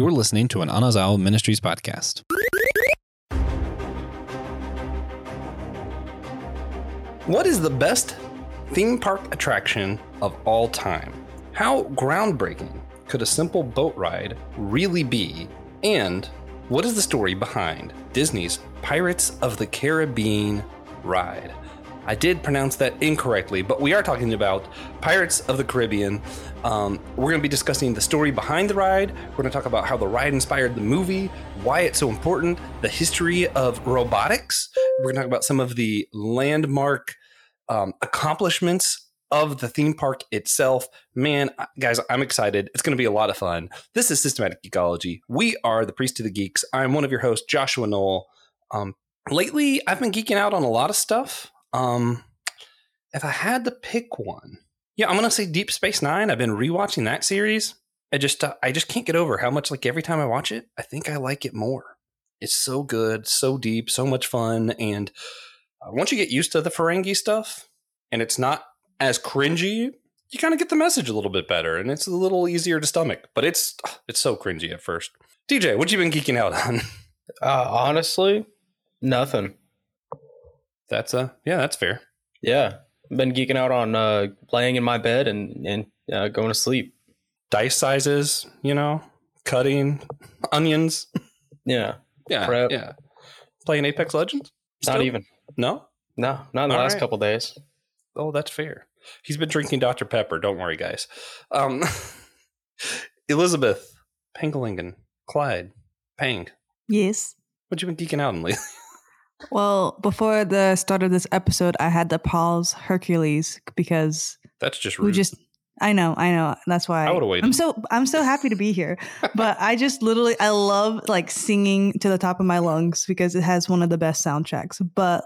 You're listening to an Anna Zaw Ministries podcast. What is the best theme park attraction of all time? How groundbreaking could a simple boat ride really be? And what is the story behind Disney's Pirates of the Caribbean ride? I did pronounce that incorrectly, but we are talking about Pirates of the Caribbean. We're going to be discussing the story behind the ride. We're going to talk about how the ride inspired the movie, why it's so important, the history of robotics. We're going to talk about some of the landmark accomplishments of the theme park itself. Man, guys, I'm excited. It's going to be a lot of fun. This is Systematic Geekology. We are the Priest to the Geeks. I'm one of your hosts, Joshua Noel. Lately, I've been geeking out on a lot of stuff. If I had to pick one, I'm going to say Deep Space Nine. I've been rewatching that series. I just can't get over how much, like, every time I watch it, I think I like it more. It's so good, so deep, so much fun. And once you get used to the Ferengi stuff and it's not as cringy, you kind of get the message a little bit better and it's a little easier to stomach, but it's so cringy at first. DJ, what you been geeking out on? Honestly, nothing. That's fair. Yeah. I've been geeking out on laying in my bed and going to sleep. Dice sizes, cutting onions. Yeah. Prep. Yeah. Playing Apex Legends? Still? Not even. No? No, not in the last couple days. Oh, that's fair. He's been drinking Dr. Pepper. Don't worry, guys. Elizabeth Pangalangan, Clyde Pang. Yes. What you been geeking out on lately? Well, before the start of this episode, I had to pause Hercules because that's just rude. I know. That's why I would have waited. I'm so happy to be here, but I love, like, singing to the top of my lungs because it has one of the best soundtracks. But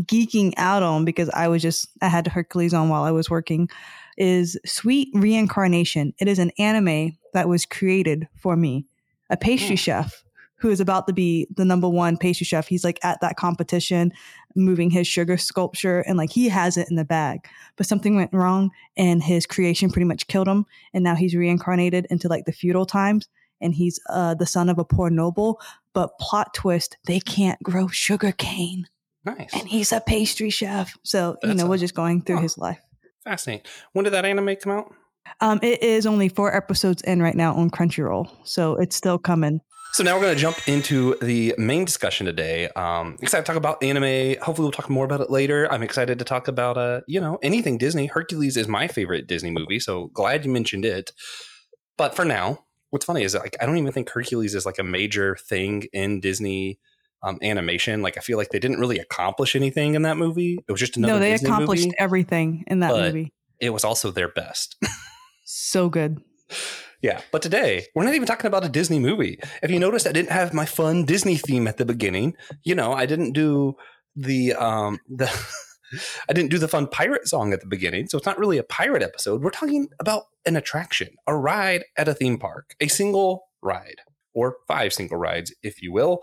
geeking out on, because I had Hercules on while I was working, is Sweet Reincarnation. It is an anime that was created for me, a pastry chef who is about to be the number one pastry chef. He's like at that competition, moving his sugar sculpture, and like he has it in the bag. But something went wrong and his creation pretty much killed him. And now he's reincarnated into like the feudal times. And he's the son of a poor noble. But plot twist, they can't grow sugar cane. Nice. And he's a pastry chef. So, we're just going through his life. Fascinating. When did that anime come out? It is only 4 episodes in right now on Crunchyroll. So it's still coming. So now we're going to jump into the main discussion today. Excited to talk about anime. Hopefully we'll talk more about it later. I'm excited to talk about, anything Disney. Hercules is my favorite Disney movie, so glad you mentioned it. But for now, what's funny is, like, I don't even think Hercules is like a major thing in Disney animation. Like, I feel like they didn't really accomplish anything in that movie. It was just another Disney movie. No, they accomplished everything in that movie. It was also their best. So good. Yeah, but today, we're not even talking about a Disney movie. If you noticed, I didn't have my fun Disney theme at the beginning. I didn't do the fun pirate song at the beginning, so it's not really a pirate episode. We're talking about an attraction, a ride at a theme park, a single ride, or 5 single rides, if you will.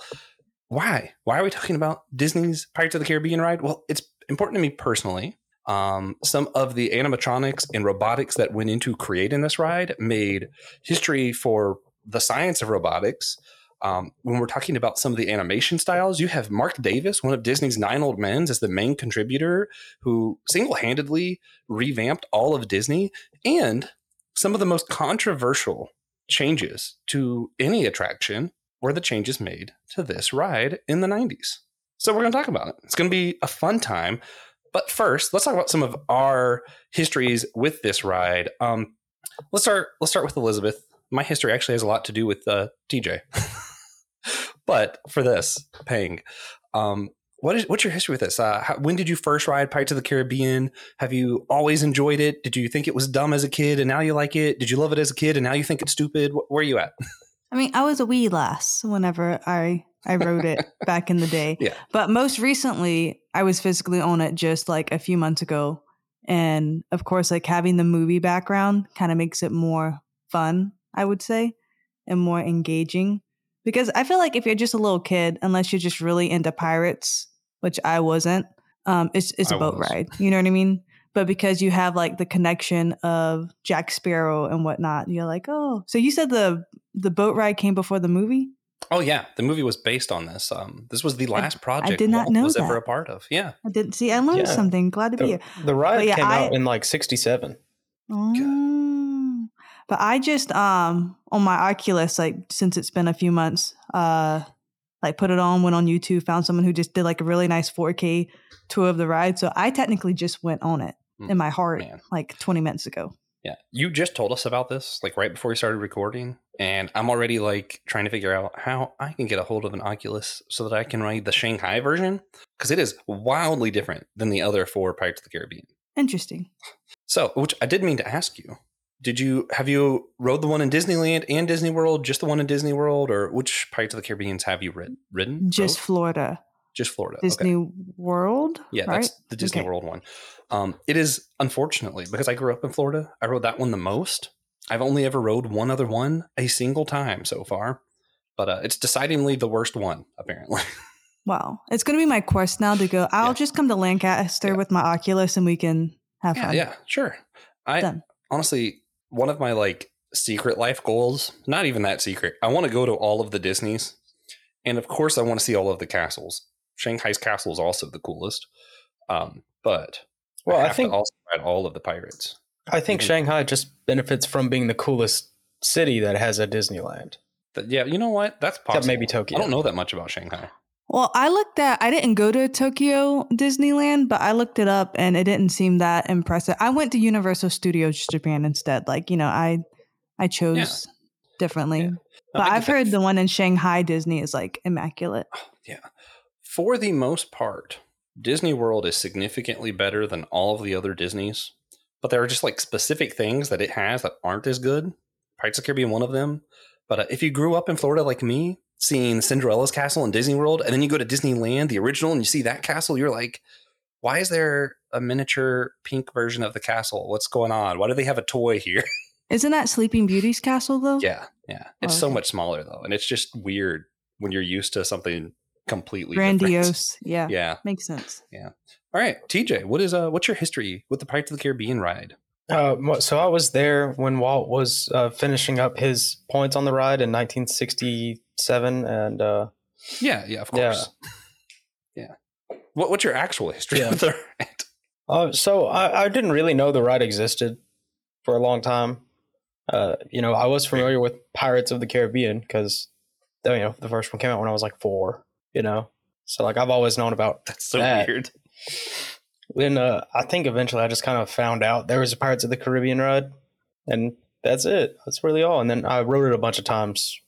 Why are we talking about Disney's Pirates of the Caribbean ride? Well, it's important to me personally. Some of the animatronics and robotics that went into creating this ride made history for the science of robotics. When we're talking about some of the animation styles, you have Mark Davis, one of Disney's 9 Old Men, as the main contributor who single-handedly revamped all of Disney, and some of the most controversial changes to any attraction were the changes made to this ride in the 90s. So we're going to talk about it. It's going to be a fun time. But first, let's talk about some of our histories with this ride. Let's start with Elizabeth. My history actually has a lot to do with TJ. But for this, Pang, what's your history with this? When did you first ride Pirates of the Caribbean? Have you always enjoyed it? Did you think it was dumb as a kid and now you like it? Did you love it as a kid and now you think it's stupid? Where are you at? I mean, I was a wee lass whenever I wrote it back in the day. Yeah. But most recently, I was physically on it just like a few months ago. And of course, like having the movie background kind of makes it more fun, I would say, and more engaging. Because I feel like if you're just a little kid, unless you're just really into pirates, which I wasn't, it's a boat ride. You know what I mean? But because you have like the connection of Jack Sparrow and whatnot, you're like, oh. So you said the the boat ride came before the movie? Oh, yeah. The movie was based on this. This was the last project I did not know was that. Ever a part of. Yeah. I didn't see. I learned something. Glad to be here. The ride came out in like 1967. Oh, but I just, on my Oculus, like since it's been a few months, like put it on, went on YouTube, found someone who just did like a really nice 4K tour of the ride. So I technically just went on it in my heart like 20 minutes ago. Yeah. You just told us about this like right before we started recording, and I'm already like trying to figure out how I can get a hold of an Oculus so that I can ride the Shanghai version, because it is wildly different than the other four Pirates of the Caribbean. Interesting. So, which I did mean to ask you, have you rode the one in Disneyland and Disney World, just the one in Disney World, or which Pirates of the Caribbean have you ridden? Just Florida. Just Florida. Disney World? Yeah, right? That's the Disney World one. It is, unfortunately, because I grew up in Florida, I rode that one the most. I've only ever rode one other one a single time so far, but it's decidedly the worst one, apparently. Wow. It's going to be my quest now to go. I'll just come to Lancaster with my Oculus and we can have fun. Yeah, sure. Honestly, one of my like secret life goals, not even that secret, I want to go to all of the Disneys. And of course, I want to see all of the castles. Shanghai's castle is also the coolest, but I think also ride all of the pirates. I think Shanghai just benefits from being the coolest city that has a Disneyland. Yeah, you know what? That's possible. Except maybe Tokyo. I don't know that much about Shanghai. Well, I didn't go to Tokyo Disneyland, but I looked it up and it didn't seem that impressive. I went to Universal Studios Japan instead. Like, you know, I chose differently. Yeah. But I've heard the one in Shanghai Disney is like immaculate. Yeah. For the most part, Disney World is significantly better than all of the other Disneys, but there are just like specific things that it has that aren't as good. Pirates of the Caribbean, one of them. But if you grew up in Florida like me, seeing Cinderella's castle in Disney World, and then you go to Disneyland, the original, and you see that castle, you're like, why is there a miniature pink version of the castle? What's going on? Why do they have a toy here? Isn't that Sleeping Beauty's castle though? Yeah. It's so much smaller though, and it's just weird when you're used to something completely grandiose different. Yeah makes sense. All right, TJ, what is what's your history with the Pirates of the Caribbean ride? So I was there when Walt was finishing up his points on the ride in 1967, and of course. What's your actual history with the ride? So I didn't really know the ride existed for a long time. I was familiar with Pirates of the Caribbean because the first one came out when I was like 4. So like I've always known about that's so that. Weird. Then I think eventually I just kind of found out there was a Pirates of the Caribbean ride, and that's it. That's really all. And then I rode it a bunch of times.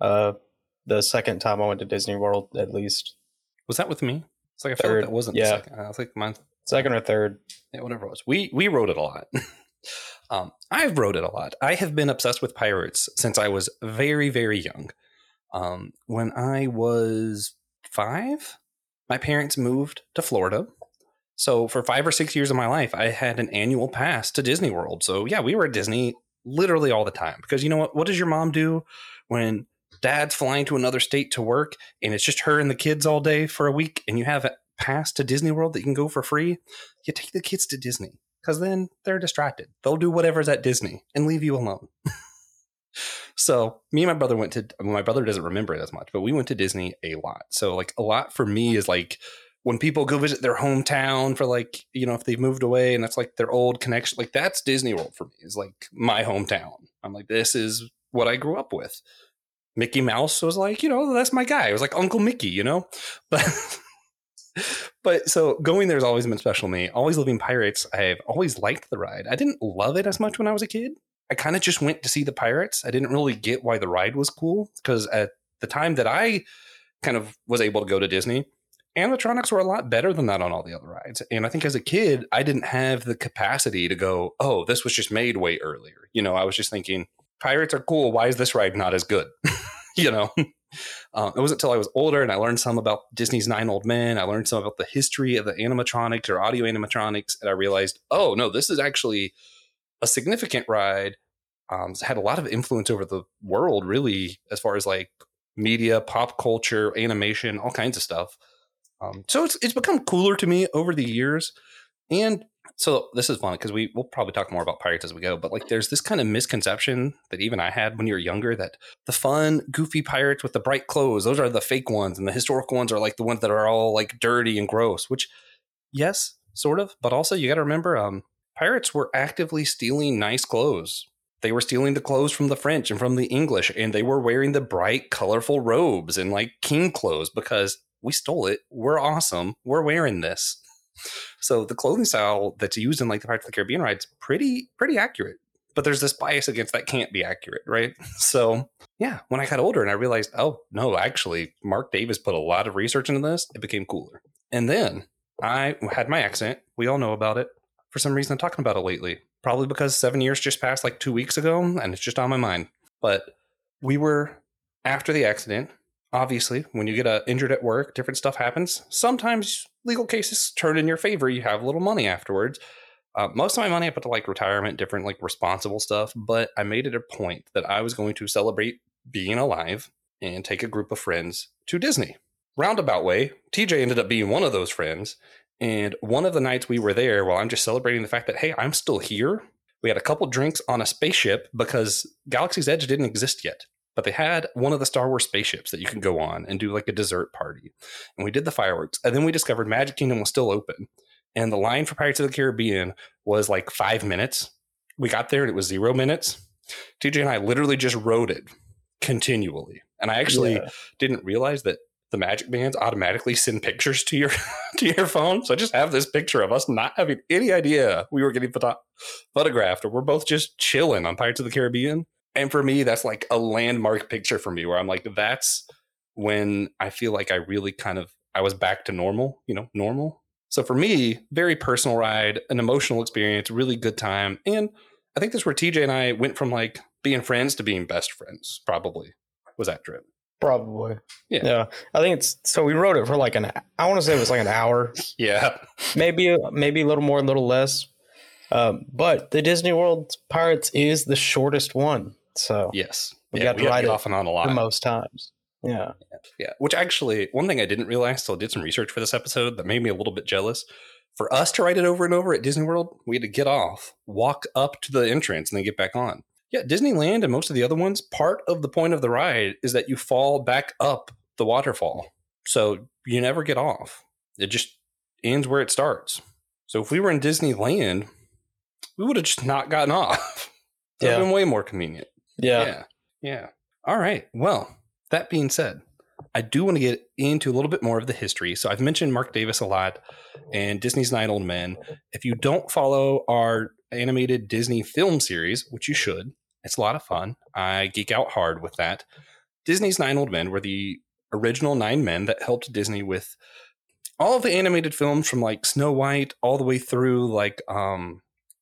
The second time I went to Disney World, at least. Was that with me? It's like I felt like that wasn't the second. I think mine second or third. Yeah, whatever it was. We rode it a lot. I've rode it a lot. I have been obsessed with pirates since I was very, very young. When I was 5, my parents moved to Florida. So for 5 or 6 years of my life, I had an annual pass to Disney World. So yeah, we were at Disney literally all the time, because you know what? What does your mom do when dad's flying to another state to work and it's just her and the kids all day for a week, and you have a pass to Disney World that you can go for free? You take the kids to Disney, because then they're distracted. They'll do whatever's at Disney and leave you alone. So me and my brother my brother doesn't remember it as much, but we went to Disney a lot. So like a lot for me is like when people go visit their hometown for like, if they've moved away and that's like their old connection, like that's Disney World for me, is like my hometown. I'm like, this is what I grew up with. Mickey Mouse was like, that's my guy. It was like Uncle Mickey, But so going there has always been special to me. Always loving pirates. I've always liked the ride. I didn't love it as much when I was a kid. I kind of just went to see the pirates. I didn't really get why the ride was cool, because at the time that I kind of was able to go to Disney, animatronics were a lot better than that on all the other rides. And I think as a kid, I didn't have the capacity to go, oh, this was just made way earlier. I was just thinking, pirates are cool. Why is this ride not as good? It wasn't until I was older and I learned some about Disney's Nine Old Men. I learned some about the history of the animatronics or audio animatronics. And I realized, oh, no, this is actually a significant ride, had a lot of influence over the world, really, as far as like media, pop culture, animation, all kinds of stuff. So it's become cooler to me over the years. And So this is fun because we'll probably talk more about pirates as we go, but like there's this kind of misconception that even I had when you were younger that the fun, goofy pirates with the bright clothes, those are the fake ones, and the historical ones are like the ones that are all like dirty and gross, which yes, sort of. But also you got to remember pirates were actively stealing nice clothes. They were stealing the clothes from the French and from the English, and they were wearing the bright, colorful robes and like king clothes because we stole it. We're awesome. We're wearing this. So the clothing style that's used in like the Pirates of the Caribbean ride's pretty accurate, but there's this bias against that can't be accurate, right? So yeah, when I got older and I realized, oh no, actually Mark Davis put a lot of research into this, it became cooler. And then I had my accent. We all know about it. For some reason, I'm talking about it lately, probably because 7 years just passed like 2 weeks ago and it's just on my mind. But we were after the accident. Obviously, when you get injured at work, different stuff happens. Sometimes legal cases turn in your favor. You have a little money afterwards. Most of my money I put to like retirement, different like responsible stuff. But I made it a point that I was going to celebrate being alive and take a group of friends to Disney. Roundabout way, TJ ended up being one of those friends. And one of the nights we were there, while I'm just celebrating the fact that, hey, I'm still here. We had a couple drinks on a spaceship because Galaxy's Edge didn't exist yet. But they had one of the Star Wars spaceships that you can go on and do like a dessert party. And we did the fireworks. And then we discovered Magic Kingdom was still open. And the line for Pirates of the Caribbean was like 5 minutes. We got there and it was 0 minutes. TJ and I literally just rode it continually. And I actually didn't realize that the Magic Bands automatically send pictures to your to your phone. So I just have this picture of us not having any idea we were getting photographed or we're both just chilling on Pirates of the Caribbean. And for me, that's like a landmark picture for me where I'm like, that's when I feel like I really I was back to normal, normal. So for me, very personal ride, an emotional experience, really good time. And I think that's where TJ and I went from like being friends to being best friends, probably was that trip. Probably. Yeah. I think so we rode it for like I want to say it was like an hour. Yeah. Maybe a little more, a little less. But the Disney World Pirates is the shortest one. So yes, we ride it off and on a lot the most times. Yeah. Which actually, one thing I didn't realize till I did some research for this episode that made me a little bit jealous. For us to ride it over and over at Disney World, we had to get off, walk up to the entrance, and then get back on. Yeah, Disneyland and most of the other ones, part of the point of the ride is that you fall back up the waterfall. So you never get off. It just ends where it starts. So if we were in Disneyland, we would have just not gotten off. It would have been way more convenient. Yeah. All right. Well, that being said, I do want to get into a little bit more of the history. So I've mentioned Mark Davis a lot and Disney's Nine Old Men. If you don't follow our animated Disney film series, which you should, it's a lot of fun. I geek out hard with that. Disney's Nine Old Men were the original nine men that helped Disney with all of the animated films from like Snow White all the way through like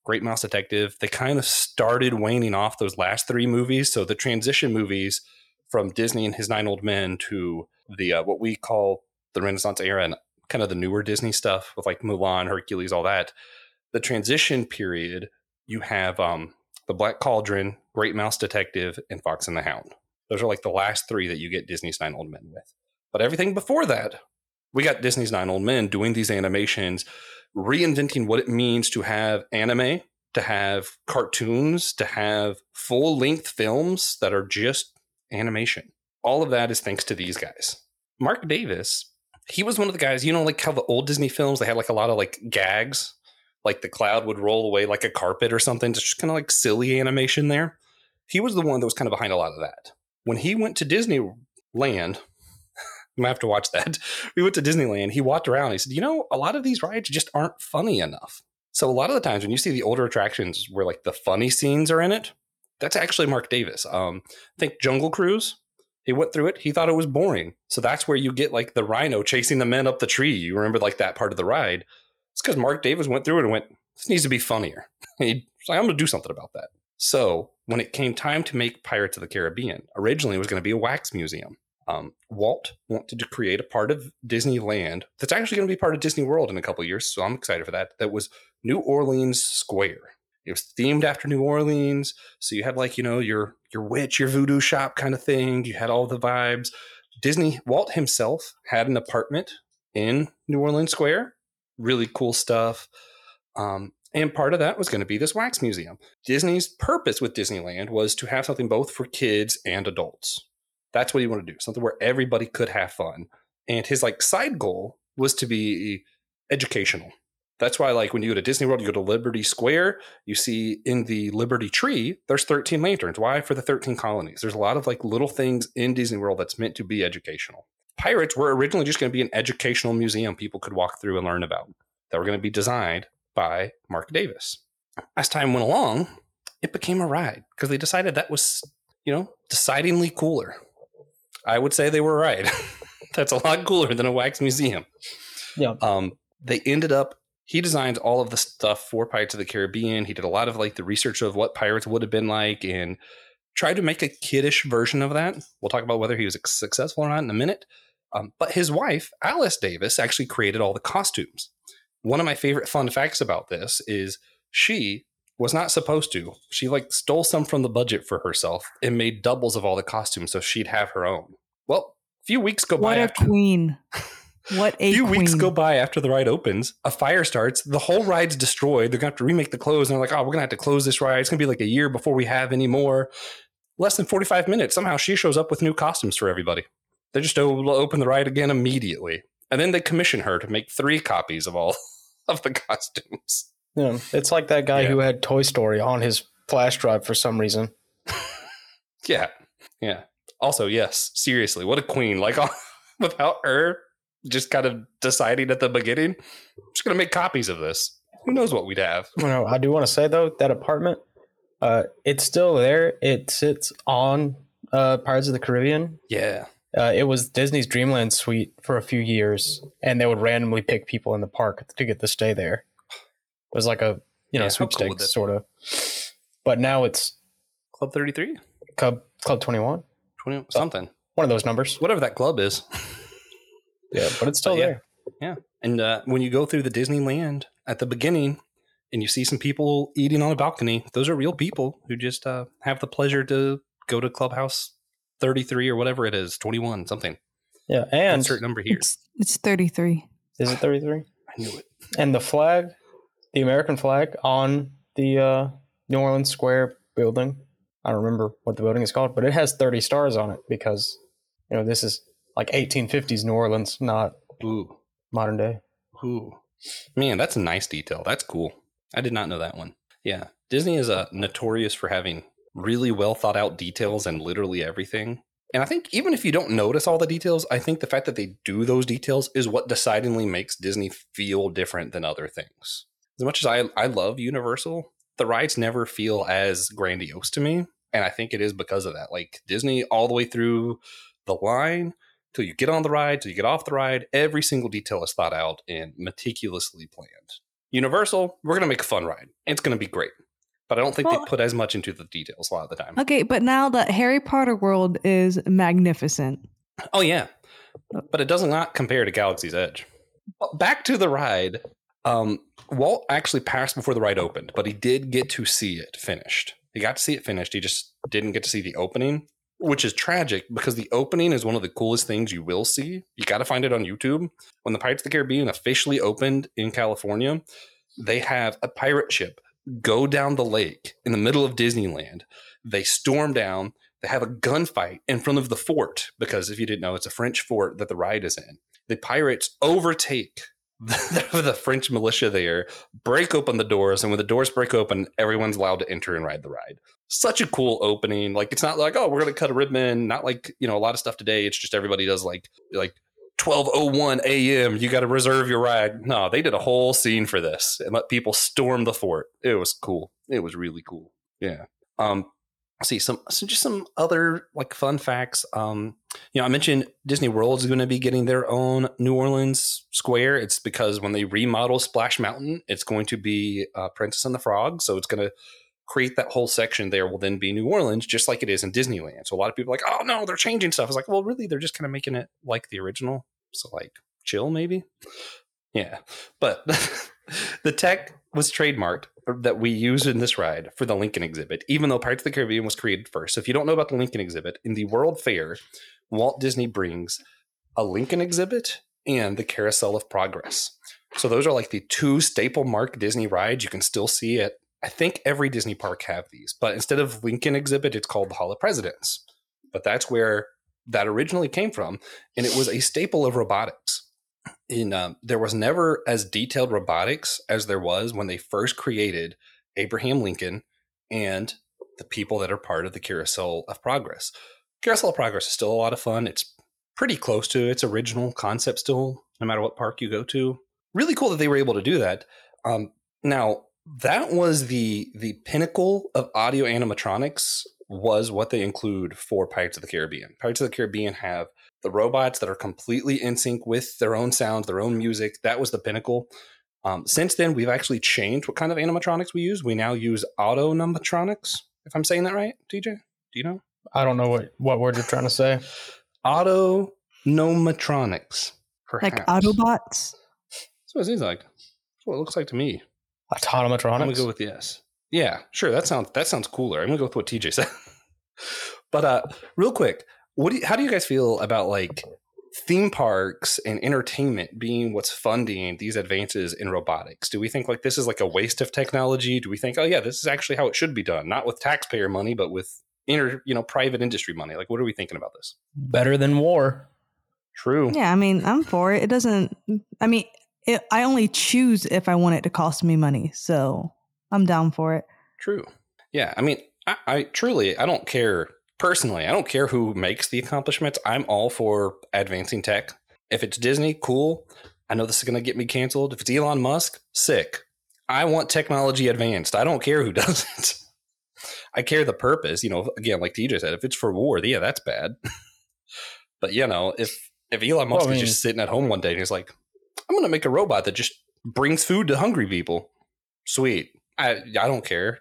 Great Mouse Detective. They kind of started waning off those last three movies. So the transition movies from Disney and his Nine Old Men to the what we call the Renaissance era and kind of the newer Disney stuff with like Mulan, Hercules, all that. The transition period, you have The Black Cauldron, Great Mouse Detective, and Fox and the Hound. Those are like the last three that you get Disney's Nine Old Men with. But everything before that, we got Disney's Nine Old Men doing these animations, reinventing what it means to have anime, to have cartoons, to have full-length films that are just animation. All of that is thanks to these guys. Mark Davis, he was one of the guys, like how the old Disney films, they had like a lot of like gags, like the cloud would roll away like a carpet or something. It's just kind of like silly animation there. He was the one that was kind of behind a lot of that. When he went to Disneyland, I'm gonna have to watch that. We went to Disneyland. He walked around. He said, a lot of these rides just aren't funny enough. So a lot of the times when you see the older attractions where like the funny scenes are in it, that's actually Mark Davis. I think Jungle Cruise, he went through it. He thought it was boring. So that's where you get like the rhino chasing the men up the tree. You remember like that part of the ride. It's because Mark Davis went through it and went, this needs to be funnier. He's like, I'm going to do something about that. So when it came time to make Pirates of the Caribbean, originally it was going to be a wax museum. Walt wanted to create a part of Disneyland that's actually going to be part of Disney World in a couple of years. So I'm excited for that. That was New Orleans Square. It was themed after New Orleans. So you had like, your witch, your voodoo shop kind of thing. You had all the vibes. Walt himself had an apartment in New Orleans Square. Really cool stuff. And part of that was going to be this wax museum. Disney's purpose with Disneyland was to have something both for kids and adults. That's what he wanted to do, something where everybody could have fun. And his like side goal was to be educational. That's why, like, when you go to Disney World, you go to Liberty Square, you see in the Liberty Tree, there's 13 lanterns. Why? For the 13 colonies. There's a lot of like little things in Disney World that's meant to be educational. Pirates were originally just going to be an educational museum people could walk through and learn about that were going to be designed by Mark Davis. As time went along, it became a ride because they decided that was, you know, decidedly cooler. I would say they were right. That's a lot cooler than a wax museum. Yeah. They ended up. He designed all of the stuff for Pirates of the Caribbean. He did a lot of like the research of what pirates would have been like and tried to make a kiddish version of that. We'll talk about whether he was successful or not in a minute. But his wife, Alice Davis, actually created all the costumes. One of my favorite fun facts about this is she was not supposed to. She like stole some from the budget for herself and made doubles of all the costumes so she'd have her own. Well, a few weeks go by. What a queen. What a few weeks go by after the ride opens, a fire starts, the whole ride's destroyed. They're going to have to remake the clothes. And they're like, oh, we're going to have to close this ride. It's going to be like a year before we have any more. Less than 45 minutes. Somehow she shows up with new costumes for everybody. They just open the ride again immediately. And then they commission her to make 3 copies of all of the costumes. Yeah, it's like that guy who had Toy Story on his flash drive for some reason. Yeah. Yeah. Also, yes, seriously, what a queen. Like, without her just kind of deciding at the beginning, I'm just going to make copies of this. Who knows what we'd have? You know, I do want to say, though, that apartment, it's still there. It sits on Pirates of the Caribbean. Yeah. It was Disney's Dreamland suite for a few years, and they would randomly pick people in the park to get to stay there. It was like a, you know, sweepstakes sort of. But now it's Club 33? Club 21? 20 something. One of those numbers. Whatever that club is. Yeah, but it's still there. Yeah. And when you go through the Disneyland at the beginning and you see some people eating on a balcony, those are real people who just have the pleasure to go to Clubhouse 33 or whatever it is, 21, something. Yeah, and insert number here. It's 33. Is it 33? I knew it. And the flag, the American flag on the New Orleans Square building. I don't remember what the building is called, but it has 30 stars on it because, you know, this is like 1850s New Orleans, not modern day. Ooh. Man, that's a nice detail. That's cool. I did not know that one. Yeah. Disney is notorious for having really well thought out details and literally everything. And I think even if you don't notice all the details, I think the fact that they do those details is what decidedly makes Disney feel different than other things. As much as I love Universal, the rides never feel as grandiose to me. And I think it is because of that. Like Disney all the way through the line, till you get on the ride, till you get off the ride, every single detail is thought out and meticulously planned. Universal, we're going to make a fun ride. It's going to be great. But I don't think they put as much into the details a lot of the time. Okay, but now that Harry Potter world is magnificent. Oh, yeah. But it does not compare to Galaxy's Edge. Back to the ride. Walt actually passed before the ride opened, but he did get to see it finished. He got to see it finished. He just didn't get to see the opening. Which is tragic because the opening is one of the coolest things you will see. You got to find it on YouTube. When the Pirates of the Caribbean officially opened in California, they have a pirate ship go down the lake in the middle of Disneyland. They storm down. They have a gunfight in front of the fort because if you didn't know, it's a French fort that the ride is in. The pirates overtake the French militia there, break open the doors, and when the doors break open, everyone's allowed to enter and ride the ride. Such a cool opening. Like, it's not like, oh, we're gonna cut a ribbon, not like, you know, a lot of stuff today. It's just everybody does like 12:01 a.m. you got to reserve your ride. No, they did a whole scene for this and let people storm the fort. It was cool. It was really cool. Yeah. See some other like fun facts. You know, I mentioned Disney World is going to be getting their own New Orleans Square. It's because when they remodel Splash Mountain, it's going to be Princess and the Frog. So it's going to create that whole section there will then be New Orleans, just like it is in Disneyland. So a lot of people are like, oh, no, they're changing stuff. It's like, well, really, they're just kind of making it like the original. So like chill, maybe. Yeah. But the tech was trademarked that we used in this ride for the Lincoln exhibit, even though Pirates of the Caribbean was created first. So if you don't know about the Lincoln exhibit, in the World Fair, Walt Disney brings a Lincoln exhibit and the Carousel of Progress. So those are like the two staple Mark Disney rides you can still see at, I think every Disney park have these, but instead of Lincoln exhibit, it's called the Hall of Presidents. But that's where that originally came from. And it was a staple of robotics. In there was never as detailed robotics as there was when they first created Abraham Lincoln and the people that are part of the Carousel of Progress. Carousel of Progress is still a lot of fun. It's pretty close to its original concept still, no matter what park you go to. Really cool that they were able to do that. Now, that was the pinnacle of audio animatronics, was what they include for Pirates of the Caribbean. Pirates of the Caribbean have the robots that are completely in sync with their own sounds, their own music. That was the pinnacle. Since then, we've actually changed what kind of animatronics we use. We now use autonomatronics, if I'm saying that right, TJ. Do you know? I don't know what word you're trying to say. Autonomatronics, perhaps. Like Autobots? That's what it seems like. That's what it looks like to me. Autonomatronics? I'm going to go with yes. Yeah, sure. That sounds cooler. I'm going to go with what TJ said. But real quick, how do you guys feel about like theme parks and entertainment being what's funding these advances in robotics? Do we think like this is like a waste of technology? Do we think, oh yeah, this is actually how it should be done, not with taxpayer money, but with private industry money? Like, what are we thinking about this? Better than war. True. Yeah, I mean, I'm for it. It doesn't. I mean, I only choose if I want it to cost me money, so I'm down for it. True. Yeah, I mean, I don't care. Personally, I don't care who makes the accomplishments. I'm all for advancing tech. If it's Disney, cool. I know this is going to get me canceled. If it's Elon Musk, sick. I want technology advanced. I don't care who does it. I care the purpose. Again, like TJ said, if it's for war, yeah, that's bad. But, if Elon Musk is just sitting at home one day and he's like, I'm going to make a robot that just brings food to hungry people. Sweet. I don't care.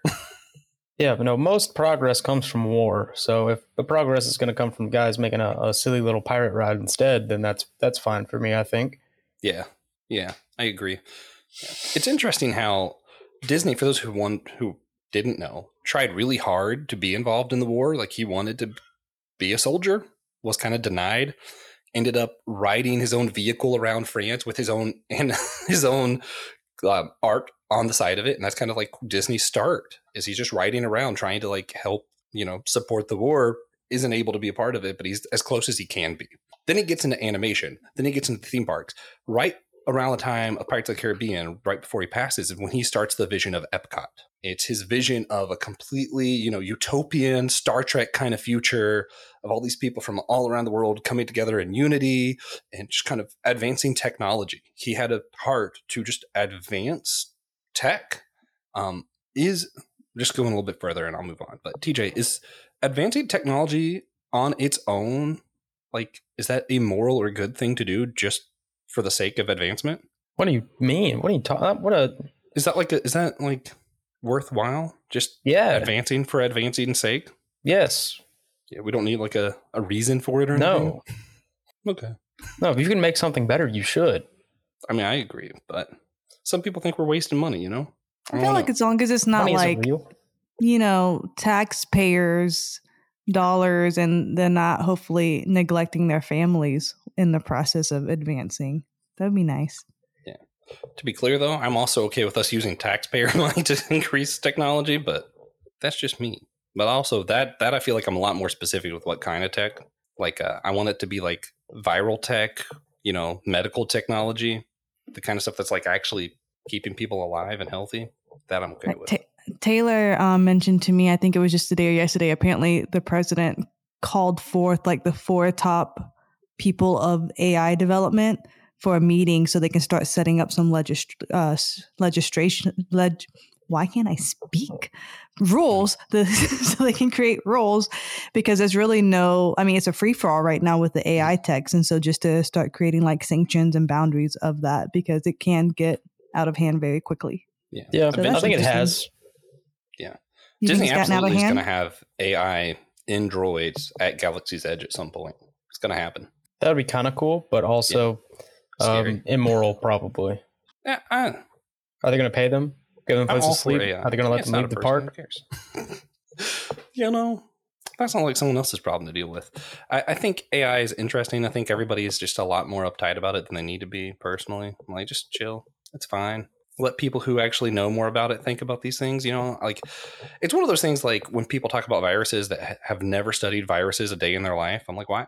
Yeah, but no, most progress comes from war. So if the progress is going to come from guys making a silly little pirate ride instead, then that's fine for me, I think. Yeah, I agree. Yeah. It's interesting how Disney, for those who didn't know, tried really hard to be involved in the war. Like, he wanted to be a soldier, was kind of denied, ended up riding his own vehicle around France with his own art on the side of it. And that's kind of like Disney's start, is he's just riding around trying to like help, support the war, isn't able to be a part of it, but he's as close as he can be. Then he gets into animation. Then he gets into theme parks. Right around the time of Pirates of the Caribbean, right before he passes, is when he starts the vision of Epcot. It's his vision of a completely, utopian Star Trek kind of future of all these people from all around the world coming together in unity and just kind of advancing technology. He had a heart to just advance tech. Is just going a little bit further and I'll move on, but TJ, is advancing technology on its own, like, is that a moral or good thing to do just for the sake of advancement? What do you mean? What are you talking? Is that worthwhile? Just advancing for advancing's sake? Yes. Yeah, we don't need like a reason for it or anything. No. Okay. No, if you can make something better, you should. I mean, I agree, but some people think we're wasting money, I feel like as long as it's not like, taxpayers' dollars and they're not hopefully neglecting their families in the process of advancing. That'd be nice. Yeah. To be clear, though, I'm also okay with us using taxpayer money to increase technology, but that's just me. But also that I feel like I'm a lot more specific with what kind of tech. Like, I want it to be like viral tech, medical technology. The kind of stuff that's like actually keeping people alive and healthy, that I'm okay with. Taylor mentioned to me, I think it was just today or yesterday, apparently the president called forth like the 4 top people of AI development for a meeting so they can start setting up some rules, so they can create rules, because there's really it's a free for all right now with the AI techs. And so just to start creating like sanctions and boundaries of that, because it can get out of hand very quickly. Yeah. Yeah. So I think it has. Yeah. You Disney absolutely is going to have AI androids at Galaxy's Edge at some point. It's going to happen. That would be kind of cool, but also immoral probably. Yeah, are they going to pay them? Give them a place to sleep? Are they going to let them leave the park? That's not like someone else's problem to deal with. I think AI is interesting. I think everybody is just a lot more uptight about it than they need to be personally. I'm like, just chill. It's fine. Let people who actually know more about it think about these things. You know, like it's one of those things like when people talk about viruses that have never studied viruses a day in their life. I'm like, why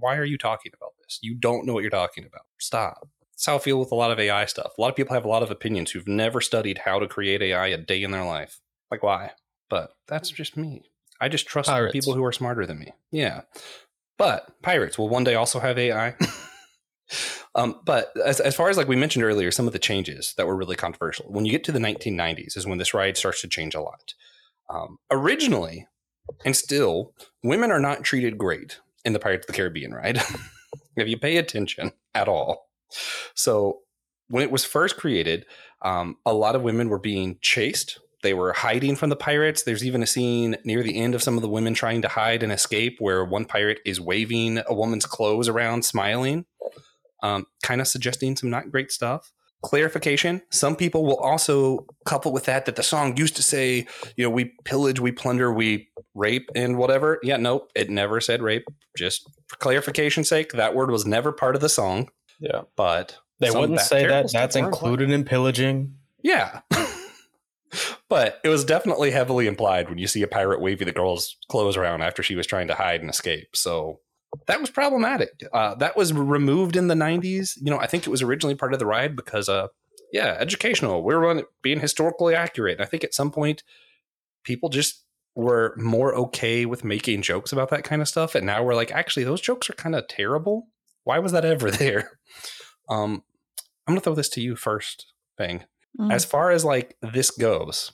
are you talking about this? You don't know what you're talking about. Stop. That's how I feel with a lot of AI stuff. A lot of people have a lot of opinions who've never studied how to create AI a day in their life. Like, why? But that's just me. I just trust people who are smarter than me. Yeah. But pirates will one day also have AI. But as far as like we mentioned earlier, some of the changes that were really controversial. When you get to the 1990s is when this ride starts to change a lot. Originally, and still, women are not treated great in the Pirates of the Caribbean ride, if you pay attention at all. So when it was first created, a lot of women were being chased. They were hiding from the pirates. There's even a scene near the end of some of the women trying to hide and escape where one pirate is waving a woman's clothes around, smiling, kind of suggesting some not great stuff. Clarification. Some people will also couple with that the song used to say, you know, we pillage, we plunder, we rape and whatever. Yeah, nope. It never said rape. Just for clarification's sake, that word was never part of the song. Yeah, but they wouldn't say that that's included in pillaging. Yeah. But it was definitely heavily implied when you see a pirate waving the girl's clothes around after she was trying to hide and escape. So that was problematic. That was removed in the 90s. You know, I think it was originally part of the ride because, educational. We were being historically accurate. I think at some point people just were more okay with making jokes about that kind of stuff. And now we're like, actually, those jokes are kind of terrible. Why was that ever there? I'm going to throw this to you first, Fang. Mm. As far as like this goes,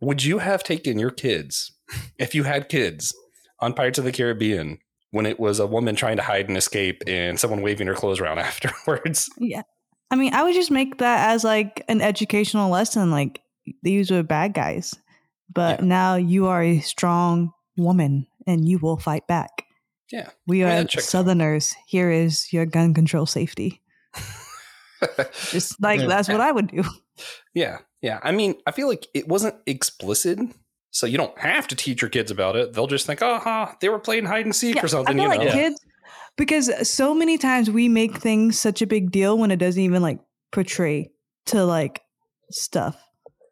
would you have taken your kids, if you had kids, on Pirates of the Caribbean when it was a woman trying to hide and escape and someone waving her clothes around afterwards? Yeah. I mean, I would just make that as like an educational lesson. Like these were bad guys, but now you are a strong woman and you will fight back. Yeah, we are Southerners. Here is your gun control safety. Just like that's what I would do. Yeah, yeah. I mean, I feel like it wasn't explicit, so you don't have to teach your kids about it. They'll just think, they were playing hide and seek or something. I feel kids, because so many times we make things such a big deal when it doesn't even like portray to like stuff.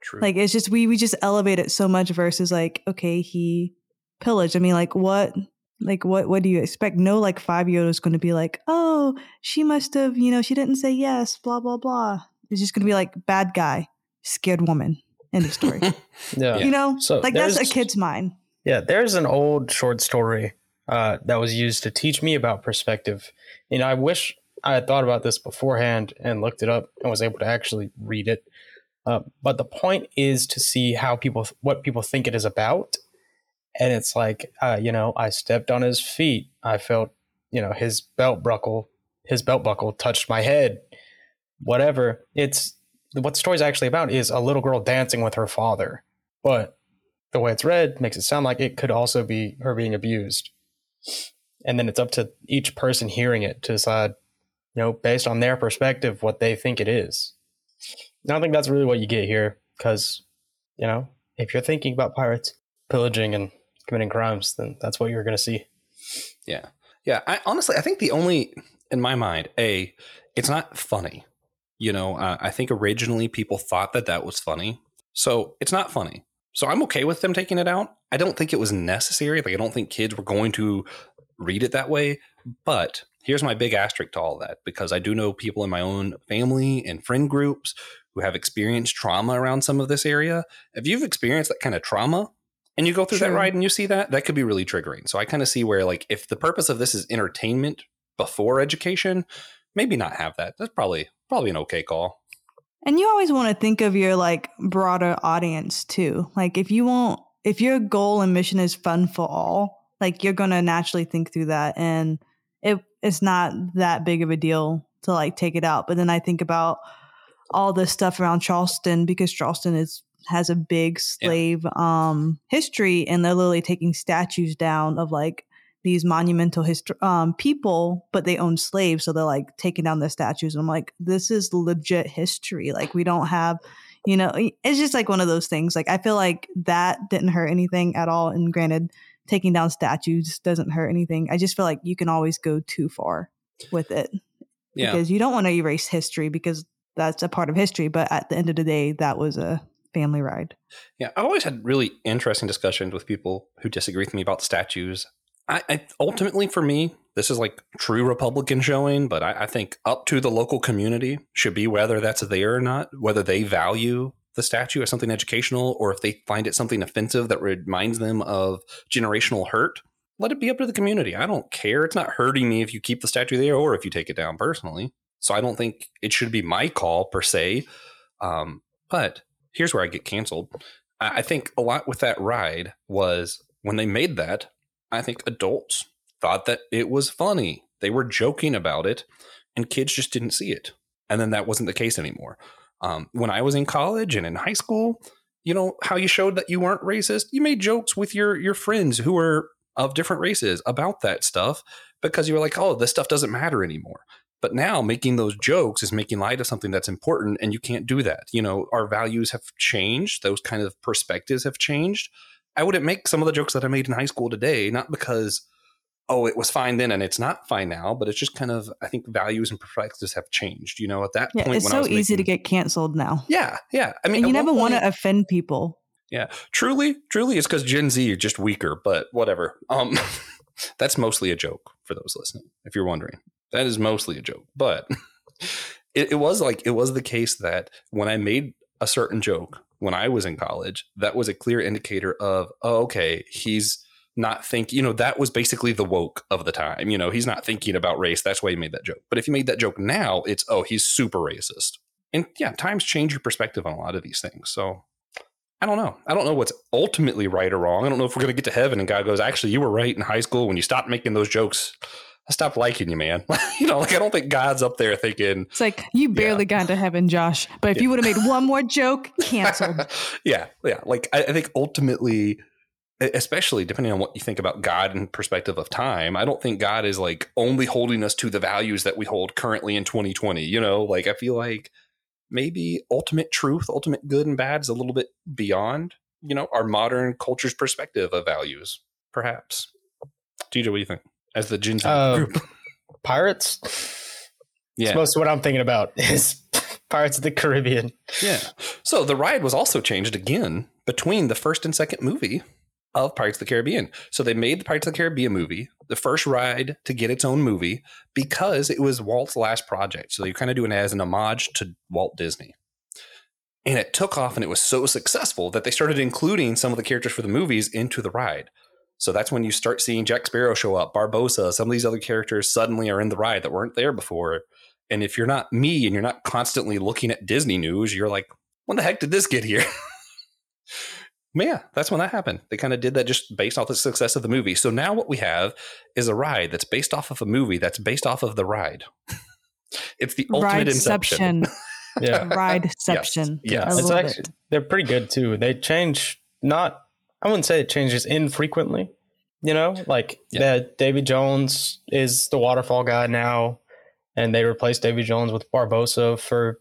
True. Like it's just we just elevate it so much versus like okay, he pillaged. I mean, like what? Like, what do you expect? No, like, 5-year-old is going to be like, oh, she must have, you know, she didn't say yes, blah, blah, blah. It's just going to be like, bad guy, scared woman. End of story. Yeah. You know, so like, that's a kid's mind. Yeah, there's an old short story that was used to teach me about perspective. You know, I wish I had thought about this beforehand and looked it up and was able to actually read it. But the point is to see how people, what people think it is about. And it's like, I stepped on his feet. I felt, his belt buckle touched my head, whatever. It's what the story's actually about is a little girl dancing with her father. But the way it's read makes it sound like it could also be her being abused. And then it's up to each person hearing it to decide, based on their perspective, what they think it is. And I think that's really what you get here. Because, if you're thinking about pirates, pillaging and committing crimes, then that's what you're going to see. Yeah. Yeah. I think the only, in my mind, it's not funny. I think originally people thought that was funny. So it's not funny. So I'm okay with them taking it out. I don't think it was necessary. Like, I don't think kids were going to read it that way. But here's my big asterisk to all that, because I do know people in my own family and friend groups who have experienced trauma around some of this area. If you've experienced that kind of trauma, and you go through that ride and you see that could be really triggering. So I kind of see where, like, if the purpose of this is entertainment before education, maybe not have that. That's probably an okay call. And you always want to think of your, like, broader audience too. Like, if your goal and mission is fun for all, like, you're going to naturally think through that. And it's not that big of a deal to, like, take it out. But then I think about all this stuff around Charleston, because Charleston has a big slave history, and they're literally taking statues down of like these monumental people, but they own slaves. So they're like taking down their statues. And I'm like, this is legit history. Like, we don't have, it's just like one of those things. Like, I feel like that didn't hurt anything at all. And granted, taking down statues doesn't hurt anything. I just feel like you can always go too far with it because you don't want to erase history, because that's a part of history. But at the end of the day, that was a family ride. Yeah. I've always had really interesting discussions with people who disagree with me about statues. I ultimately, for me, this is like true Republican showing, but I think up to the local community should be whether that's there or not, whether they value the statue as something educational, or if they find it something offensive that reminds them of generational hurt. Let it be up to the community. I don't care. It's not hurting me if you keep the statue there or if you take it down personally. So I don't think it should be my call per se. But here's where I get canceled. I think a lot with that ride was when they made that, I think adults thought that it was funny. They were joking about it and kids just didn't see it. And then that wasn't the case anymore. When I was in college and in high school, you know, how you showed that you weren't racist. You made jokes with your friends who were of different races about that stuff because you were like, oh, this stuff doesn't matter anymore. But now making those jokes is making light of something that's important, and you can't do that. You know, our values have changed. Those kind of perspectives have changed. I wouldn't make some of the jokes that I made in high school today, not because, oh, it was fine then and it's not fine now, but it's just kind of, I think values and perspectives have changed, you know, at that point. It's when so easy to get canceled now. Yeah. Yeah. I mean, and you never want to offend people. Yeah. Truly, it's because Gen Z are just weaker, but whatever. That's mostly a joke for those listening, if you're wondering. That is mostly a joke, but it was the case that when I made a certain joke when I was in college, that was a clear indicator of, oh, okay, he's not thinking, you know, that was basically the woke of the time. You know, he's not thinking about race. That's why he made that joke. But if you made that joke now, it's, oh, he's super racist. And yeah, times change your perspective on a lot of these things. So I don't know. I don't know what's ultimately right or wrong. I don't know if we're going to get to heaven and God goes, actually, you were right in high school when you stopped making those jokes. I stopped liking you, man. You know, like I don't think God's up there thinking. It's like you barely got into heaven, Josh. But if you would have made one more joke, canceled. Yeah. Like I think ultimately, especially depending on what you think about God in perspective of time, I don't think God is like only holding us to the values that we hold currently in 2020. You know, like I feel like maybe ultimate truth, ultimate good and bad is a little bit beyond, you know, our modern culture's perspective of values, perhaps. TJ, what do you think? As the Gen Z group. Pirates? Yeah. It's most of what I'm thinking about is Pirates of the Caribbean. Yeah. So the ride was also changed again between the first and second movie of Pirates of the Caribbean. So they made the Pirates of the Caribbean movie, the first ride to get its own movie, because it was Walt's last project. So you're kind of doing it as an homage to Walt Disney. And it took off and it was so successful that they started including some of the characters for the movies into the ride. So that's when you start seeing Jack Sparrow show up, Barbossa, some of these other characters suddenly are in the ride that weren't there before. And if you're not me and you're not constantly looking at Disney news, you're like, when the heck did this get here? Yeah, that's when that happened. They kind of did that just based off the success of the movie. So now what we have is a ride that's based off of a movie that's based off of the ride. It's the ultimate inception. Yeah. Rideception. Yes. It's actually, they're pretty good too. They change not... I wouldn't say it changes infrequently, you know, like that Davy Jones is the waterfall guy now, and they replaced Davy Jones with Barbossa for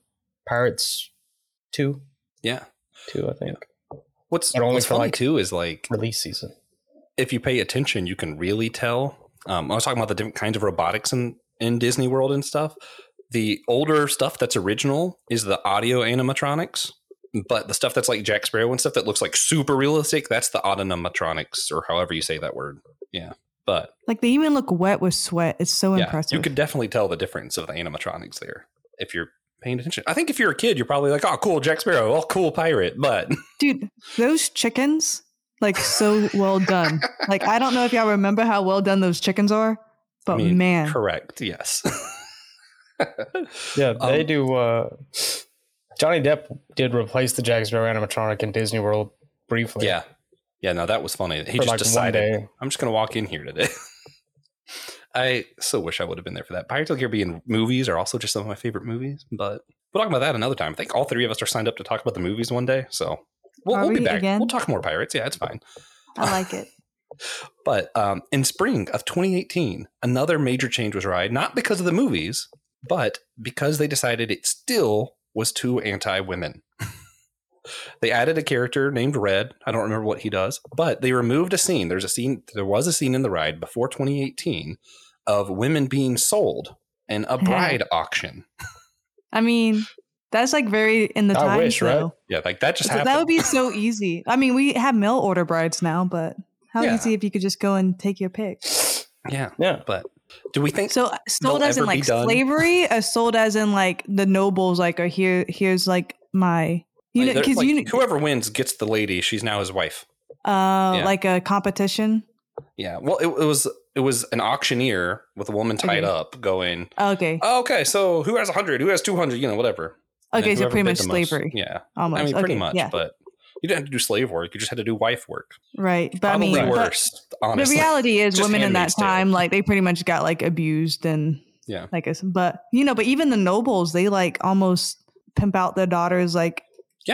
Pirates 2. Yeah. 2, I think. Yeah. What's funny like too is like release season. If you pay attention, you can really tell. I was talking about the different kinds of robotics in Disney World and stuff. The older stuff that's original is the audio animatronics. But the stuff that's like Jack Sparrow and stuff that looks like super realistic, that's the autonomatronics or however you say that word. Yeah. But like they even look wet with sweat. It's so impressive. You could definitely tell the difference of the animatronics there if you're paying attention. I think if you're a kid, you're probably like, oh, cool, Jack Sparrow. Oh, cool, pirate. But dude, those chickens, like so well done. Like, I don't know if y'all remember how well done those chickens are, but I mean, man. Correct. Yes. Yeah, they do. Johnny Depp did replace the Jack Sparrow animatronic in Disney World briefly. Yeah. Yeah, no, that was funny. He just decided, I'm just going to walk in here today. I so wish I would have been there for that. Pirates of the Caribbean movies are also just some of my favorite movies, but we'll talk about that another time. I think all three of us are signed up to talk about the movies one day, so we'll be back. Again? We'll talk more pirates. Yeah, it's fine. I like it. But in spring of 2018, another major change was ride, not because of the movies, but because they decided it still was too anti-women. They added a character named Red. I don't remember what he does, but they removed a scene. There was a scene in the ride before 2018 of women being sold in a bride auction. I mean, That's like very in the time. I wish, though. Right? Yeah, like that just happened. That would be so easy. I mean, we have mail order brides now, but how easy if you could just go and take your pick. Yeah. Yeah. But do we think so? Sold as in like slavery, or sold as in like the nobles, like, or here's like my, you know, because like, whoever wins gets the lady. She's now his wife. Like a competition. Yeah. Well, it was an auctioneer with a woman tied up going, okay. So who has 100? Who has 200? You know, whatever. Okay. So pretty much slavery. Yeah. Almost. I mean, pretty much, but. You didn't have to do slave work. You just had to do wife work. Right. But probably worse, honestly. The reality is women in that time, like they pretty much got like abused and like, but you know, but even the nobles, they like almost pimp out their daughters like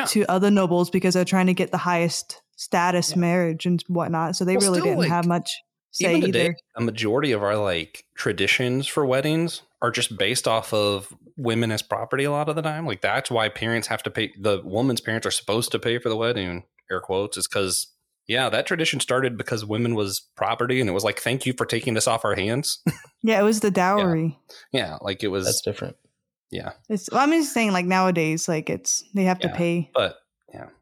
to other nobles because they're trying to get the highest status marriage and whatnot. So they really didn't have much say either. Today, a majority of our like traditions for weddings are just based off of women as property a lot of the time. Like that's why parents have to pay. The woman's parents are supposed to pay for the wedding, air quotes, is because that tradition started because women was property, and it was like, thank you for taking this off our hands. Yeah, it was the dowry. Yeah, like it was. That's different. Yeah, it's. Well, I'm just saying, like nowadays, like it's they have to pay. But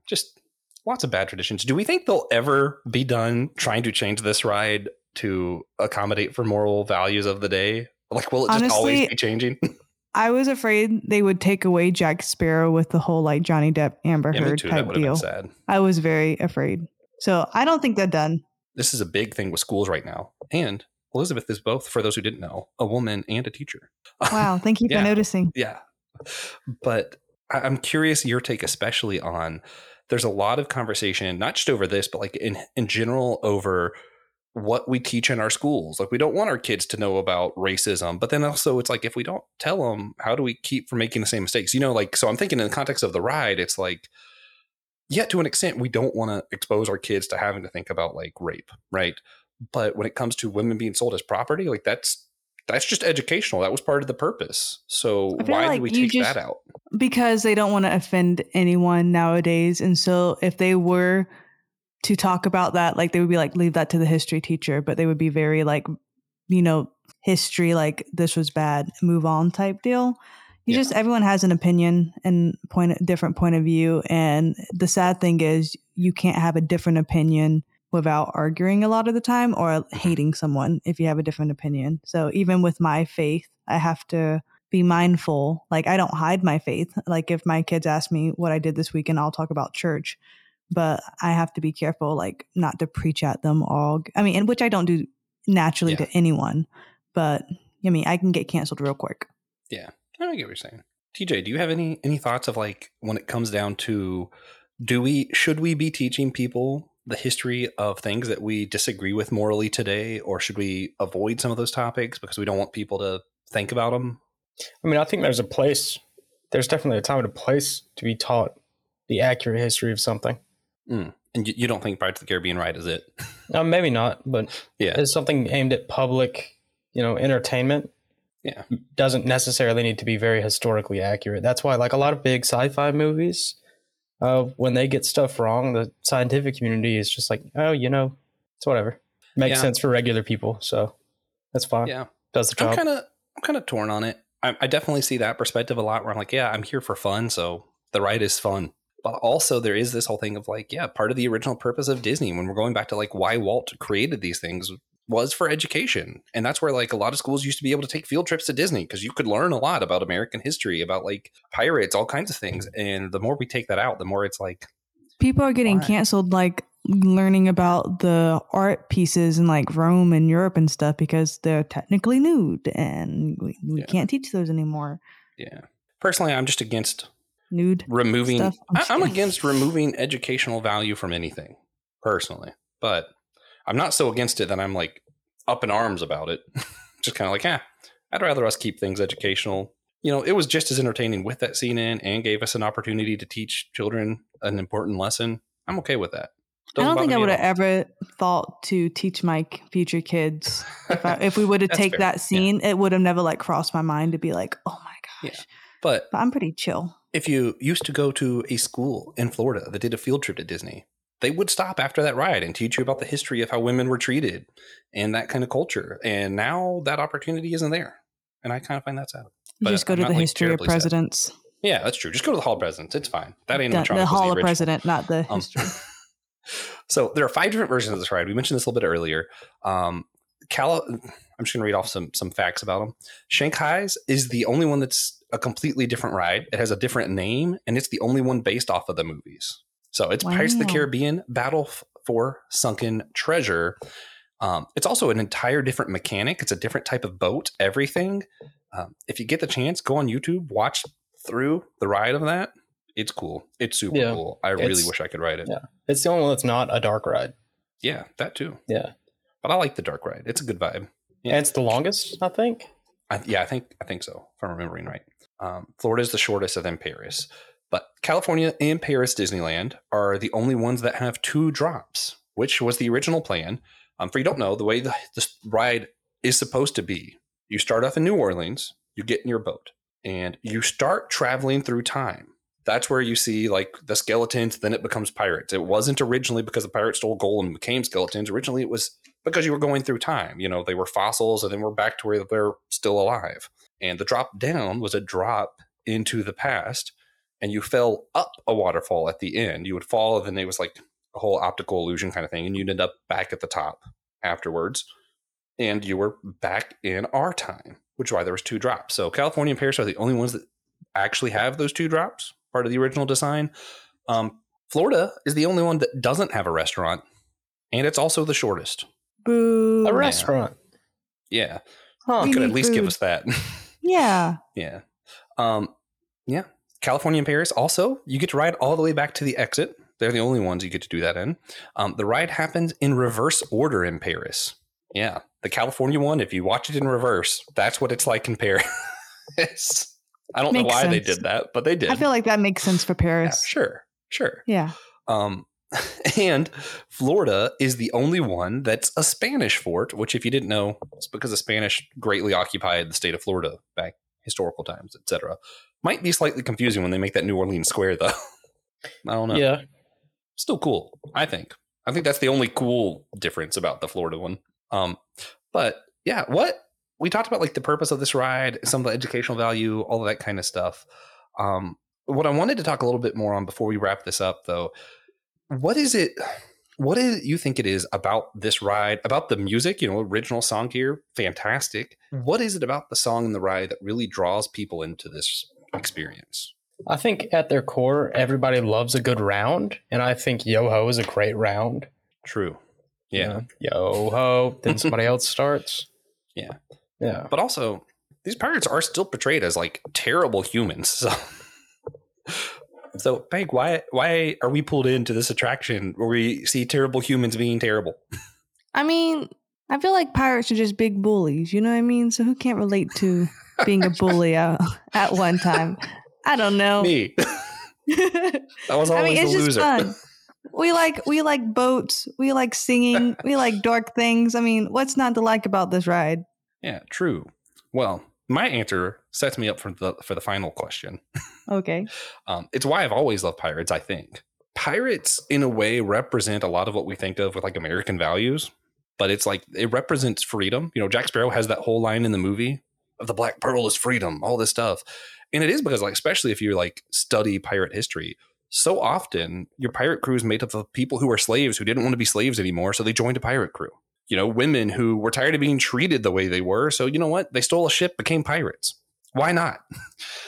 just lots of bad traditions. Do we think they'll ever be done trying to change this ride to accommodate for moral values of the day? Like, will it just always be changing? I was afraid they would take away Jack Sparrow with the whole like Johnny Depp, Amber Heard type deal. Been sad. I was very afraid. So I don't think they're done. This is a big thing with schools right now. And Elizabeth is both, for those who didn't know, a woman and a teacher. Wow. Thank you for noticing. Yeah. But I'm curious your take, especially on there's a lot of conversation, not just over this, but like in general over what we teach in our schools. Like we don't want our kids to know about racism, but then also it's like, if we don't tell them, how do we keep from making the same mistakes? You know, like, so I'm thinking in the context of the ride, it's like, to an extent, we don't want to expose our kids to having to think about like rape. Right. But when it comes to women being sold as property, like that's just educational. That was part of the purpose. So why do we take that out? Because they don't want to offend anyone nowadays. And so if they were to talk about that, like they would be like, leave that to the history teacher, but they would be very like, you know, history, like this was bad, move on type deal. Just, everyone has an opinion and different point of view. And the sad thing is you can't have a different opinion without arguing a lot of the time or hating someone if you have a different opinion. So even with my faith, I have to be mindful. Like I don't hide my faith. Like if my kids ask me what I did this weekend, I'll talk about church. But I have to be careful, like not to preach at them all. I mean, and which I don't do naturally to anyone, but I mean, I can get canceled real quick. Yeah. I get what you're saying. TJ, do you have any thoughts of like when it comes down to should we be teaching people the history of things that we disagree with morally today, or should we avoid some of those topics because we don't want people to think about them? I mean, I think there's definitely a time and a place to be taught the accurate history of something. And you don't think Pirates of the Caribbean ride is it? Maybe not, but it's something aimed at public, you know, entertainment. Yeah, doesn't necessarily need to be very historically accurate. That's why, like a lot of big sci-fi movies, when they get stuff wrong, the scientific community is just like, oh, you know, it's whatever. Makes sense for regular people, so that's fine. Yeah, does the job. I'm kind of torn on it. I definitely see that perspective a lot, where I'm like, yeah, I'm here for fun, so the ride is fun. But also there is this whole thing of like, part of the original purpose of Disney, when we're going back to like why Walt created these things, was for education. And that's where like a lot of schools used to be able to take field trips to Disney because you could learn a lot about American history, about like pirates, all kinds of things. And the more we take that out, the more it's like. People are getting canceled, like learning about the art pieces in like Rome and Europe and stuff because they're technically nude and we can't teach those anymore. Yeah. Personally, I'm just against nude removing stuff. I'm against removing educational value from anything personally, but I'm not so against it that I'm like up in arms about it. Just kind of like, I'd rather us keep things educational. You know, it was just as entertaining with that scene in and gave us an opportunity to teach children an important lesson. I'm okay with that. I don't think I would have ever thought to teach my future kids. If we would have taken that scene, it would have never like crossed my mind to be like, oh my gosh, but I'm pretty chill. If you used to go to a school in Florida that did a field trip to Disney, they would stop after that ride and teach you about the history of how women were treated and that kind of culture. And now that opportunity isn't there. And I kind of find that sad. You just go to the history of presidents. Yeah, that's true. Just go to the Hall of Presidents. It's fine. That animatronic the Hall of President, not the history. So there are 5 different versions of this ride. We mentioned this a little bit earlier. I'm just going to read off some facts about them. Shanghai's is the only one that's a completely different ride. It has a different name, and it's the only one based off of the movies. So it's Pirates of the Caribbean, Battle for Sunken Treasure. It's also an entire different mechanic. It's a different type of boat, everything. If you get the chance, go on YouTube, watch through the ride of that. It's cool. It's super cool. I really wish I could ride it. Yeah. It's the only one that's not a dark ride. Yeah, that too. Yeah. But I like the dark ride. It's a good vibe. Yeah. And it's the longest, I think. I think so, if I'm remembering right. Florida is the shortest and then Paris. But California and Paris Disneyland are the only ones that have 2 drops, which was the original plan. For you don't know, the way this ride is supposed to be, you start off in New Orleans, you get in your boat, and you start traveling through time. That's where you see like the skeletons, then it becomes pirates. It wasn't originally because the pirates stole gold and became skeletons. Originally, it was because you were going through time. You know, they were fossils and then we're back to where they're still alive. And the drop down was a drop into the past and you fell up a waterfall at the end. You would fall and then it was like a whole optical illusion kind of thing. And you'd end up back at the top afterwards. And you were back in our time, which is why there was 2 drops. So California and Paris are the only ones that actually have those 2 drops. Part of the original design. Florida is the only one that doesn't have a restaurant, and it's also the shortest. Boo! A restaurant. Yeah. Huh. You could at least give us that. Yeah. Yeah. Yeah. California and Paris also, you get to ride all the way back to the exit. They're the only ones you get to do that in. The ride happens in reverse order in Paris. Yeah. The California one, if you watch it in reverse, that's what it's like in Paris. I don't know why they did that, but they did. I feel like that makes sense for Paris. Yeah, sure. Yeah. And Florida is the only one that's a Spanish fort, which if you didn't know, it's because the Spanish greatly occupied the state of Florida back historical times, etc. Might be slightly confusing when they make that New Orleans Square, though. I don't know. Yeah. Still cool, I think. I think that's the only cool difference about the Florida one. But yeah, we talked about like the purpose of this ride, some of the educational value, all of that kind of stuff. What I wanted to talk a little bit more on before we wrap this up, though, what is it you think it is about this ride, about the music, you know, original song here, fantastic. What is it about the song and the ride that really draws people into this experience? I think at their core, everybody loves a good round. And I think Yo-Ho is a great round. True. Yeah. Yo-Ho. Then somebody else starts. Yeah. Yeah. But also, these pirates are still portrayed as like terrible humans. So Peg, why are we pulled into this attraction where we see terrible humans being terrible? I mean, I feel like pirates are just big bullies, you know what I mean? So who can't relate to being a bully at one time? I don't know. Me. I was always it's a just loser. Fun. We like boats, we like singing, we like dark things. I mean, what's not to like about this ride? Yeah, true. Well, my answer sets me up for the final question. Okay. It's why I've always loved pirates, I think. Pirates, in a way, represent a lot of what we think of with like American values, but it's like it represents freedom. You know, Jack Sparrow has that whole line in the movie of the Black Pearl is freedom, all this stuff. And it is because like, especially if you like study pirate history, so often your pirate crew is made up of people who are slaves who didn't want to be slaves anymore. So they joined a pirate crew. You know, women who were tired of being treated the way they were. So, you know what? They stole a ship, became pirates. Why not?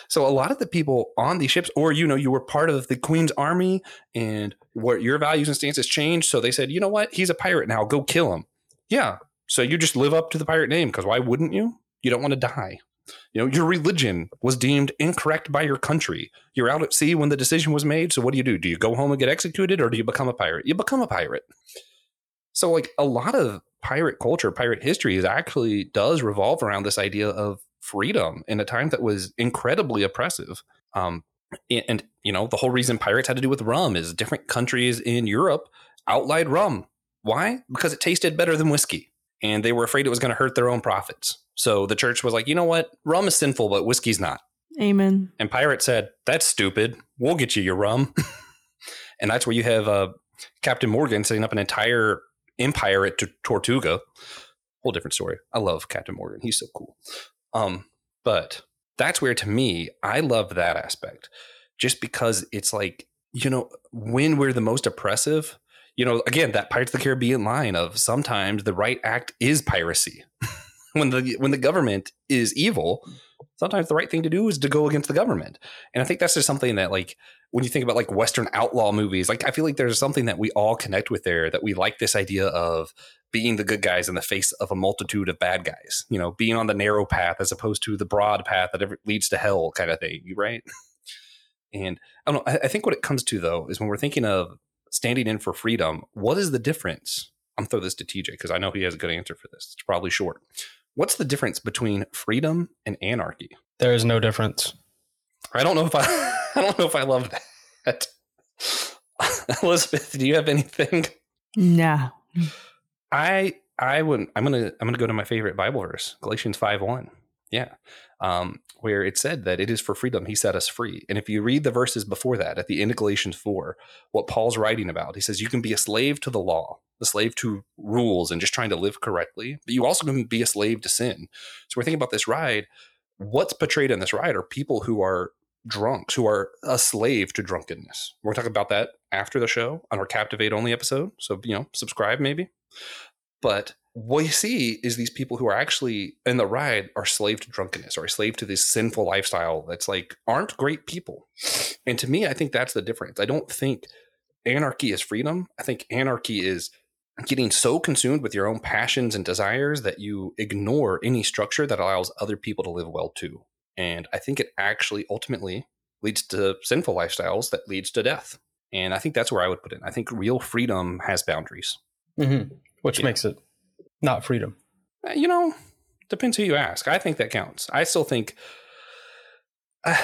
So a lot of the people on these ships, or, you know, you were part of the Queen's army and what your values and stances changed. So they said, you know what? He's a pirate now. Go kill him. Yeah. So you just live up to the pirate name because why wouldn't you? You don't want to die. You know, your religion was deemed incorrect by your country. You're out at sea when the decision was made. So what do? Do you go home and get executed or do you become a pirate? You become a pirate. So like a lot of pirate culture, pirate history actually does revolve around this idea of freedom in a time that was incredibly oppressive. And, you know, the whole reason pirates had to do with rum is different countries in Europe outlawed rum. Why? Because it tasted better than whiskey and they were afraid it was going to hurt their own profits. So the church was like, you know what? Rum is sinful, but whiskey's not. Amen. And pirates said, that's stupid. We'll get you your rum. And that's where you have Captain Morgan setting up an entire empire at Tortuga. Whole different story. I love Captain Morgan. He's so cool. But that's where, to me, I love that aspect, just because it's like, you know, when we're the most oppressive, you know, again, that Pirates of the Caribbean line of sometimes the right act is piracy. When the government is evil, sometimes the right thing to do is to go against the government. And I think that's just something that, like, when you think about like Western outlaw movies, like I feel like there's something that we all connect with there, that we like this idea of being the good guys in the face of a multitude of bad guys, you know, being on the narrow path as opposed to the broad path that ever leads to hell kind of thing. Right. And I don't know, I think what it comes to, though, is when we're thinking of standing in for freedom, what is the difference? I'm throwing this to TJ because I know he has a good answer for this. It's probably short. What's the difference between freedom and anarchy? There is no difference. I don't know if I love that. Elizabeth, do you have anything? No. I'm gonna go to my favorite Bible verse, Galatians 5:1. Yeah. Where it said that it is for freedom he set us free. And if you read the verses before that, at the end of Galatians 4, what Paul's writing about, he says you can be a slave to the law, a slave to rules and just trying to live correctly, but you also can be a slave to sin. So we're thinking about this ride. What's portrayed in this ride are people who are drunks, who are a slave to drunkenness. We're talking about that after the show on our Captivate only episode. So, you know, subscribe maybe. But what you see is these people who are actually in the ride are slave to drunkenness or a slave to this sinful lifestyle that's like aren't great people. And to me, I think that's the difference. I don't think anarchy is freedom. I think anarchy is getting so consumed with your own passions and desires that you ignore any structure that allows other people to live well too. And I think it actually ultimately leads to sinful lifestyles that leads to death. And I think that's where I would put it. I think real freedom has boundaries. Mm-hmm. Which makes it not freedom. You know, depends who you ask. I think that counts. I still think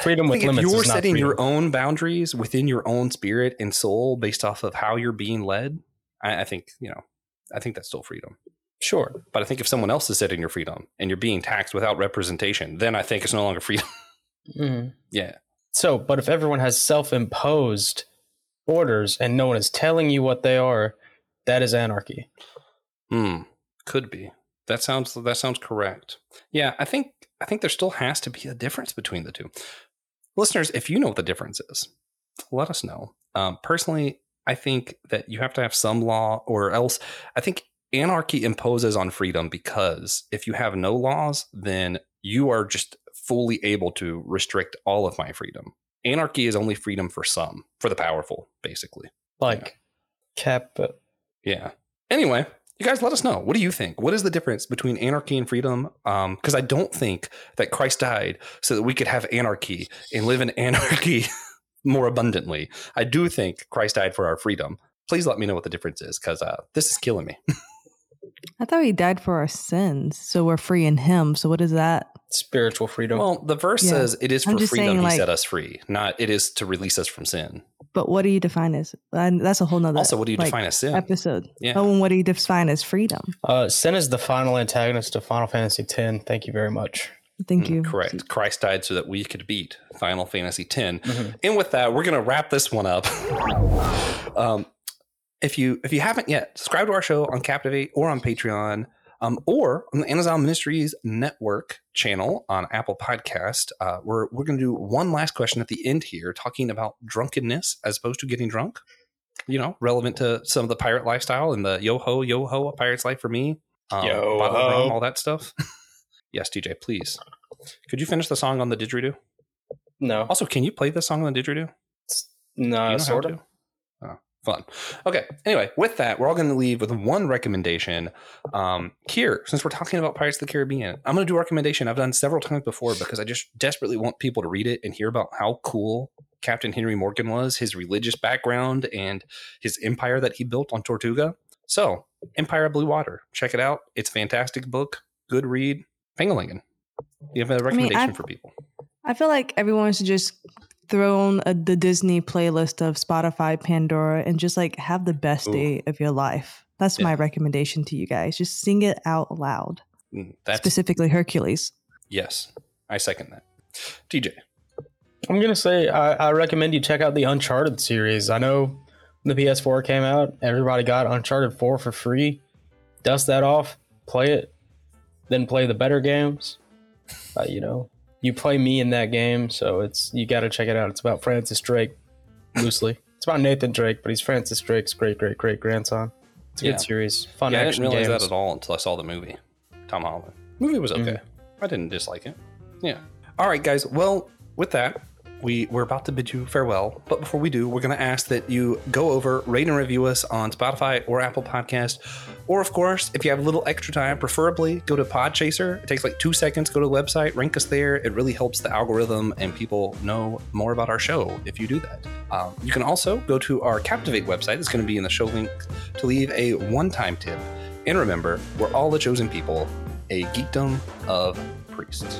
freedom with limits. If you're setting your own boundaries within your own spirit and soul based off of how you're being led, I think that's still freedom. Sure. But I think if someone else is setting your freedom and you're being taxed without representation, then I think it's no longer freedom. Mm-hmm. Yeah. So, but if everyone has self-imposed orders and no one is telling you what they are, that is anarchy. Could be. That sounds correct. Yeah, I think there still has to be a difference between the two. Listeners, if you know what the difference is, let us know. Personally, I think that you have to have some law, or else I think anarchy imposes on freedom, because if you have no laws, then you are just fully able to restrict all of my freedom. Anarchy is only freedom for some, for the powerful, basically. Like Kappa. Yeah. Anyway. You guys, let us know. What do you think? What is the difference between anarchy and freedom? Because I don't think that Christ died so that we could have anarchy and live in anarchy more abundantly. I do think Christ died for our freedom. Please let me know what the difference is, because this is killing me. I thought he died for our sins, so we're free in him. So what is that? Spiritual freedom. Well, the verse says it is for freedom he set us free, not it is to release us from sin. But what do you define as? That's a whole nother. Also, what do you define as sin? Episode. Yeah. Oh, and what do you define as freedom? Sin is the final antagonist of Final Fantasy X. Thank you very much. Thank you. Correct. Christ died so that we could beat Final Fantasy X. Mm-hmm. And with that, we're going to wrap this one up. If you haven't yet, subscribe to our show on Captivate or on Patreon, or on the Anna Zaw Ministries Network channel on Apple Podcast. We're going to do one last question at the end here, talking about drunkenness as opposed to getting drunk, you know, relevant to some of the pirate lifestyle and the yo-ho, yo-ho, a pirate's life for me, bottle of rum, all that stuff. Yes, TJ, please. Could you finish the song on the didgeridoo? No. Also, can you play the song on the didgeridoo? No, sort of. Fun. Okay. Anyway, with that, we're all going to leave with one recommendation. Here, since we're talking about Pirates of the Caribbean, I'm going to do a recommendation I've done several times before, because I just desperately want people to read it and hear about how cool Captain Henry Morgan was, his religious background, and his empire that he built on Tortuga. So, Empire of Blue Water. Check it out. It's a fantastic book. Good read. Pangalangan. You have a recommendation for people? I feel like everyone should just throw on the Disney playlist of Spotify, Pandora, and just like have the best day of your life. That's my recommendation to you guys. Just sing it out loud. Specifically Hercules. Yes, I second that. TJ. I'm going to say I recommend you check out the Uncharted series. I know when the PS4 came out, everybody got Uncharted 4 for free. Dust that off, play it, then play the better games. you play me in that game, so it's, you got to check it out. It's about Francis Drake, loosely. It's about Nathan Drake, but he's Francis Drake's great-great-great-grandson. It's a good series. Fun action games. I didn't realize that at all until I saw the movie. Tom Holland. The movie was okay. Mm-hmm. I didn't dislike it. Yeah. All right, guys. Well, with that, we're about to bid you farewell. But before we do, we're going to ask that you go over, rate and review us on Spotify or Apple Podcast. Or, of course, if you have a little extra time, preferably go to Podchaser. It takes like 2 seconds. Go to the website. Rank us there. It really helps the algorithm and people know more about our show if you do that. You can also go to our Captivate website. It's going to be in the show link to leave a one-time tip. And remember, we're all the chosen people, a geekdom of priests.